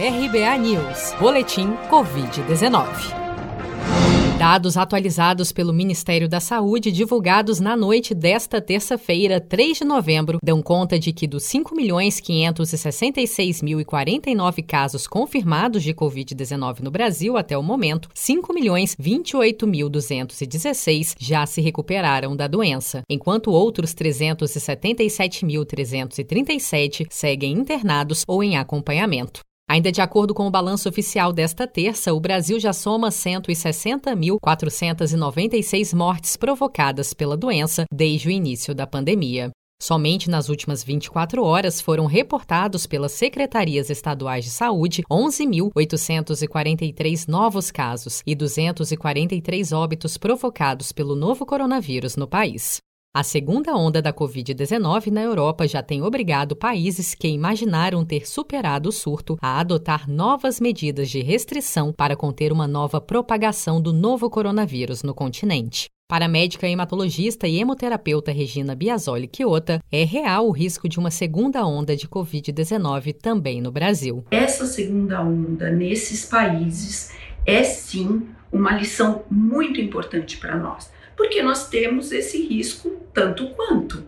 RBA News, Boletim Covid-19. Dados atualizados pelo Ministério da Saúde, divulgados na noite desta terça-feira, 3 de novembro, dão conta de que dos 5.566.049 casos confirmados de Covid-19 no Brasil até o momento, 5.028.216 já se recuperaram da doença, enquanto outros 377.337 seguem internados ou em acompanhamento. Ainda de acordo com o balanço oficial desta terça, o Brasil já soma 160.496 mortes provocadas pela doença desde o início da pandemia. Somente nas últimas 24 horas foram reportados pelas secretarias estaduais de saúde 11.843 novos casos e 243 óbitos provocados pelo novo coronavírus no país. A segunda onda da Covid-19 na Europa já tem obrigado países que imaginaram ter superado o surto a adotar novas medidas de restrição para conter uma nova propagação do novo coronavírus no continente. Para a médica hematologista e hemoterapeuta Regina Biasoli-Kiota, é real o risco de uma segunda onda de Covid-19 também no Brasil. Essa segunda onda nesses países é sim uma lição muito importante para nós, porque nós temos esse risco tanto quanto.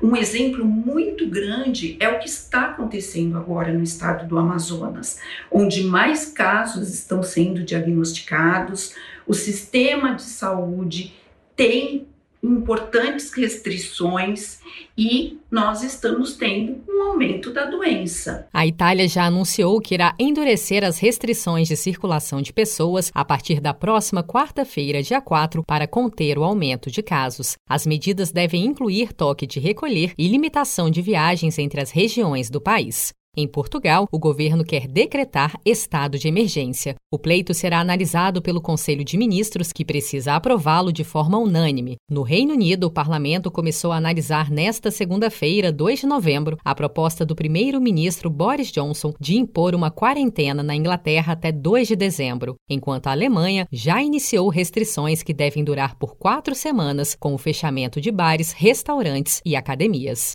Um exemplo muito grande é o que está acontecendo agora no estado do Amazonas, onde mais casos estão sendo diagnosticados, o sistema de saúde tem importantes restrições e nós estamos tendo um aumento da doença. A Itália já anunciou que irá endurecer as restrições de circulação de pessoas a partir da próxima quarta-feira, dia 4, para conter o aumento de casos. As medidas devem incluir toque de recolher e limitação de viagens entre as regiões do país. Em Portugal, o governo quer decretar estado de emergência. O pleito será analisado pelo Conselho de Ministros, que precisa aprová-lo de forma unânime. No Reino Unido, o parlamento começou a analisar nesta segunda-feira, 2 de novembro, a proposta do primeiro-ministro Boris Johnson de impor uma quarentena na Inglaterra até 2 de dezembro, enquanto a Alemanha já iniciou restrições que devem durar por 4 semanas, com o fechamento de bares, restaurantes e academias.